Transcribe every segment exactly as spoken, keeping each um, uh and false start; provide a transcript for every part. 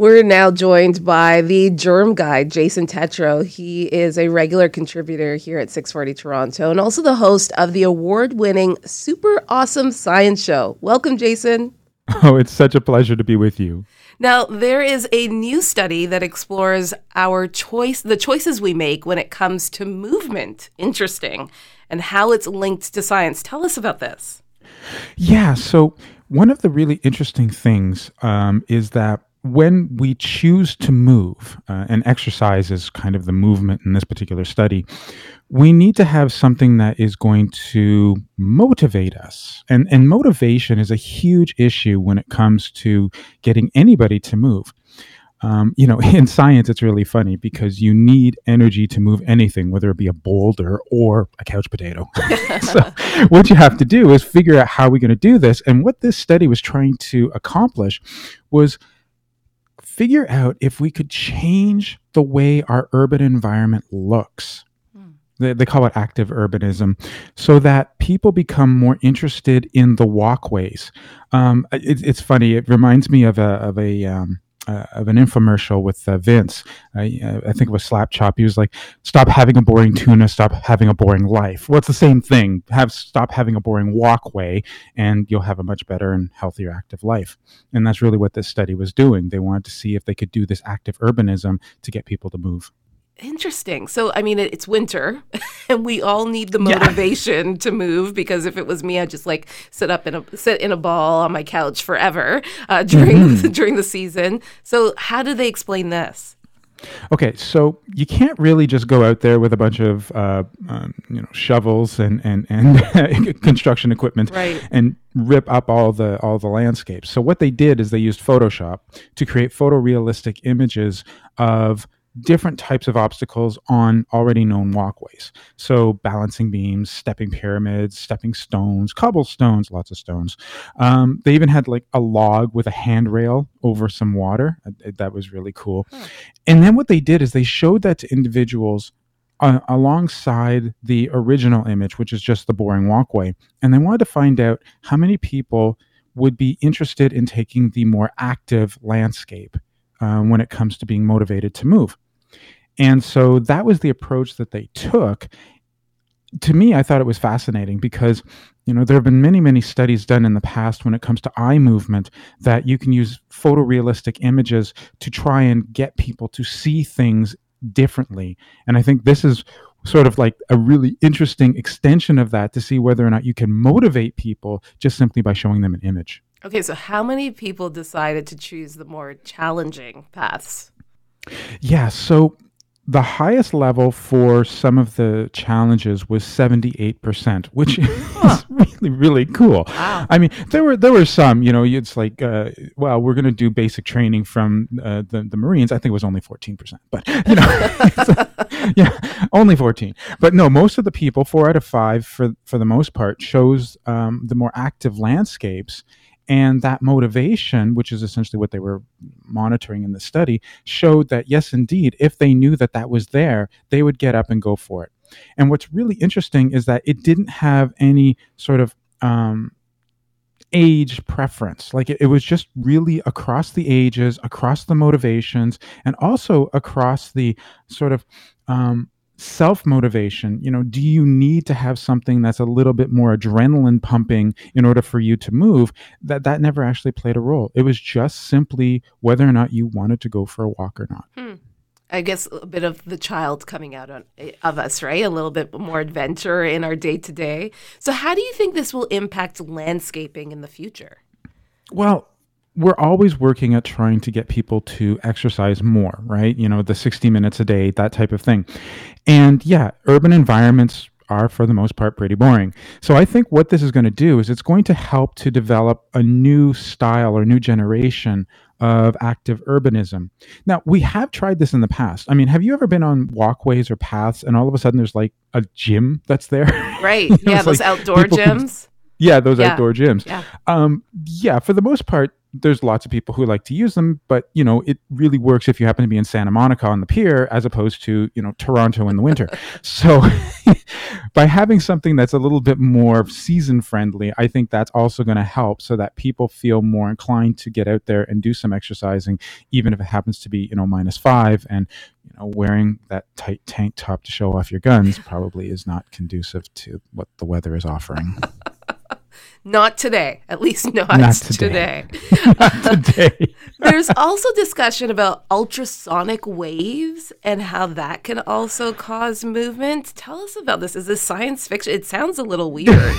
We're now joined by the germ guy, Jason Tetro. He is a regular contributor here at six forty Toronto and also the host of the award-winning Super Awesome Science Show. Welcome, Jason. Oh, it's such a pleasure to be with you. Now, there is a new study that explores our choice, the choices we make when it comes to movement. Interesting. And how it's linked to science. Tell us about this. Yeah, so one of the really interesting things um, is that when we choose to move, uh, and exercise is kind of the movement in this particular study, we need to have something that is going to motivate us. And, and motivation is a huge issue when it comes to getting anybody to move. Um, you know, in science, it's really funny because you need energy to move anything, whether it be a boulder or a couch potato. So what you have to do is figure out how we're going to do this. And what this study was trying to accomplish was figure out if we could change the way our urban environment looks. Mm. They, they call it active urbanism, so that people become more interested in the walkways. Um, it, it's funny. It reminds me of a of a um, uh, of an infomercial with uh, Vince. Uh, I think it was Slap Chop. He was like, "Stop having a boring tuna. Stop having a boring life." Well, it's the same thing. Have stop having a boring walkway, and you'll have a much better and healthier active life. And that's really what this study was doing. They wanted to see if they could do this active urbanism to get people to move. Interesting. So, I mean, it's winter, and we all need the motivation yeah. to move, because if it was me, I'd just like sit up in a sit in a ball on my couch forever uh, during mm-hmm. the, during the season. So, how do they explain this? Okay, so you can't really just go out there with a bunch of uh, um, you know shovels and and and construction equipment right. and rip up all the all the landscapes. So, what they did is they used Photoshop to create photorealistic images of different types of obstacles on already known walkways. So balancing beams, stepping pyramids, stepping stones, cobblestones, lots of stones. Um, they even had like a log with a handrail over some water. That was really cool. Huh. And then what they did is they showed that to individuals uh, alongside the original image, which is just the boring walkway. And they wanted to find out how many people would be interested in taking the more active landscape Um, when it comes to being motivated to move. And so that was the approach that they took. To me, I thought it was fascinating because, you know, there have been many, many studies done in the past when it comes to eye movement that you can use photorealistic images to try and get people to see things differently. And I think this is sort of like a really interesting extension of that, to see whether or not you can motivate people just simply by showing them an image. Okay, so how many people decided to choose the more challenging paths? Yeah, so the highest level for some of the challenges was seventy-eight percent, which huh. is really, really cool. Wow. I mean, there were there were some, you know, it's like, uh, well, we're going to do basic training from uh, the, the Marines. I think it was only fourteen percent, but, you know, yeah, only fourteen. But no, most of the people, four out of five for, for the most part, chose um, the more active landscapes. And that motivation, which is essentially what they were monitoring in the study, showed that, yes, indeed, if they knew that that was there, they would get up and go for it. And what's really interesting is that it didn't have any sort of um, age preference. Like it, it was just really across the ages, across the motivations, and also across the sort of um, self-motivation. You know, do you need to have something that's a little bit more adrenaline pumping in order for you to move? That that never actually played a role. It was just simply whether or not you wanted to go for a walk or not. Hmm. I guess a bit of the child coming out on, of us, right? A little bit more adventure in our day-to-day. So how do you think this will impact landscaping in the future? Well, we're always working at trying to get people to exercise more, right? You know, the sixty minutes a day, that type of thing. And yeah, urban environments are, for the most part, pretty boring. So I think what this is going to do is it's going to help to develop a new style or new generation of active urbanism. Now, we have tried this in the past. I mean, have you ever been on walkways or paths and all of a sudden there's like a gym that's there? Right. you know, yeah, those like outdoor gyms. Could, Yeah, those yeah. outdoor gyms. Yeah. Um, yeah, for the most part, there's lots of people who like to use them, but, you know, it really works if you happen to be in Santa Monica on the pier as opposed to, you know, Toronto in the winter. So by having something that's a little bit more season friendly, I think that's also going to help so that people feel more inclined to get out there and do some exercising, even if it happens to be, you know, minus five, and, you know, wearing that tight tank top to show off your guns probably is not conducive to what the weather is offering. Not today, at least not, not today. today. Not today. There's also discussion about ultrasonic waves and how that can also cause movement. Tell us about this. Is this science fiction? It sounds a little weird.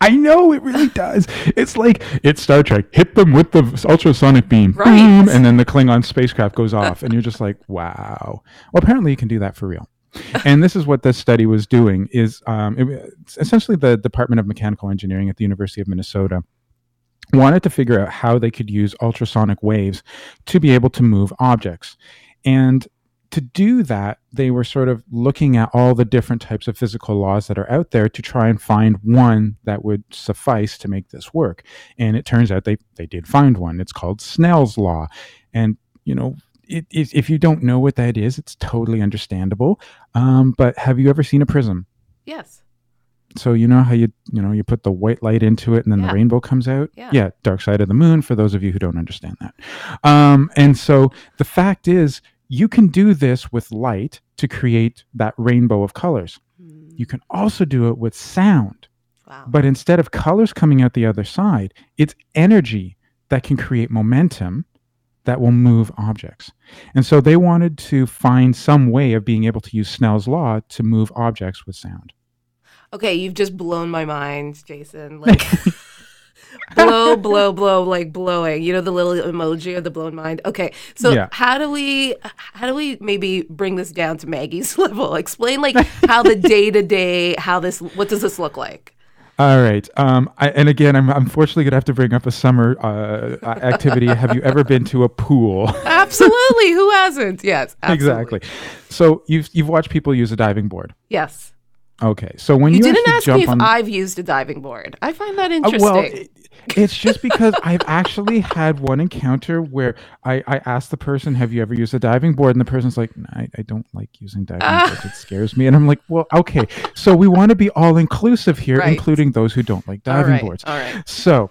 I know, it really does. It's like, it's Star Trek. Hit them with the ultrasonic beam. Right. Boom, and then the Klingon spacecraft goes off. And you're just like, wow. Well, apparently you can do that for real. And this is what this study was doing, is um, it, essentially the Department of Mechanical Engineering at the University of Minnesota wanted to figure out how they could use ultrasonic waves to be able to move objects. And to do that, they were sort of looking at all the different types of physical laws that are out there to try and find one that would suffice to make this work. And it turns out they, they did find one. It's called Snell's Law. And, you know, It, it, if you don't know what that is, it's totally understandable. Um, but have you ever seen a prism? Yes. So you know how you you know you put the white light into it and then yeah. the rainbow comes out? Yeah. yeah, dark side of the moon, for those of you who don't understand that. Um, and so the fact is, you can do this with light to create that rainbow of colors. Mm. You can also do it with sound. Wow. But instead of colors coming out the other side, it's energy that can create momentum that will move objects. And so they wanted to find some way of being able to use Snell's Law to move objects with sound. Okay, you've just blown my mind, Jason. Like, blow, blow, blow, like blowing. You know, the little emoji of the blown mind. Okay, so yeah. how do we, how do we maybe bring this down to Maggie's level? Explain, like, how the day-to-day, how this, what does this look like? All right. Um, I, and again, I'm unfortunately going to have to bring up a summer uh, activity. Have you ever been to a pool? Absolutely. Who hasn't? Yes. Absolutely. Exactly. So you've you've watched people use a diving board. Yes. Okay. So when you, you didn't ask jump me if on... I've used a diving board. I find that interesting. Uh, well, it, it's just because I've actually had one encounter where I, I asked the person, "Have you ever used a diving board?" And the person's like, no, I, "I don't like using diving uh. boards. It scares me." And I'm like, "Well, okay. So we want to be all inclusive here, right, including those who don't like diving all right, boards." All right. So,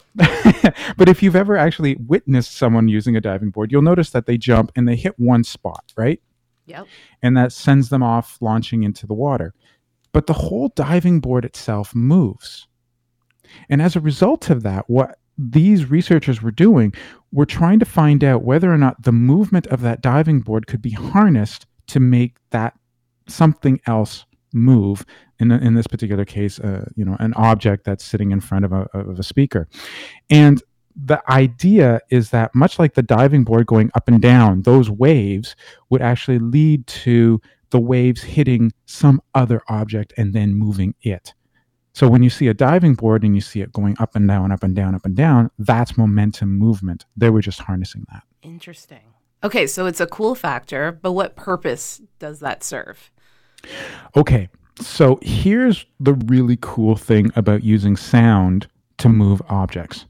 but if you've ever actually witnessed someone using a diving board, you'll notice that they jump and they hit one spot, right? Yep. And that sends them off, launching into the water. But the whole diving board itself moves. And as a result of that, what these researchers were doing were trying to find out whether or not the movement of that diving board could be harnessed to make that something else move. In, in this particular case, uh, you know, an object that's sitting in front of a, of a speaker. And the idea is that much like the diving board going up and down, those waves would actually lead to the waves hitting some other object and then moving it. So when you see a diving board and you see it going up and down, up and down, up and down, that's momentum movement. They were just harnessing that. Interesting. Okay, so it's a cool factor, but what purpose does that serve? Okay, so here's the really cool thing about using sound to move objects.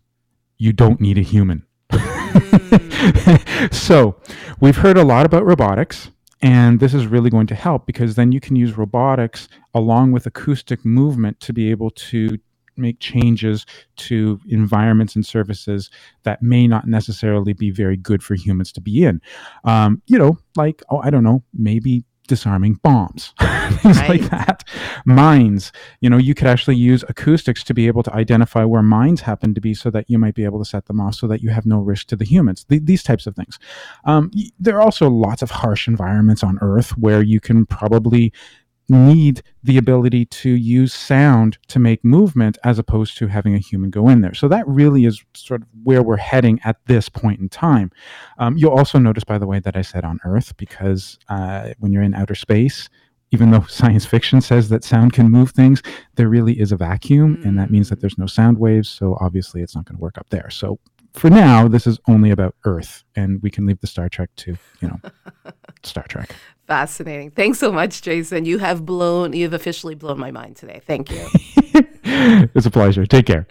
You don't need a human. Mm. So we've heard a lot about robotics. And this is really going to help, because then you can use robotics along with acoustic movement to be able to make changes to environments and services that may not necessarily be very good for humans to be in. Um, you know, like, oh, I don't know, maybe disarming bombs, things right. like that. Mines, you know, you could actually use acoustics to be able to identify where mines happen to be so that you might be able to set them off so that you have no risk to the humans, Th- these types of things. Um, y- there are also lots of harsh environments on Earth where you can probably need the ability to use sound to make movement as opposed to having a human go in there. So that really is sort of where we're heading at this point in time. Um, you'll also notice, by the way, that I said on Earth, because uh, when you're in outer space, even though science fiction says that sound can move things, there really is a vacuum, mm-hmm. and that means that there's no sound waves, so obviously it's not going to work up there. So for now, this is only about Earth, and we can leave the Star Trek to, you know, Star Trek. Fascinating. Thanks so much, Jason. You have blown, you've officially blown my mind today. Thank you. It's a pleasure. Take care.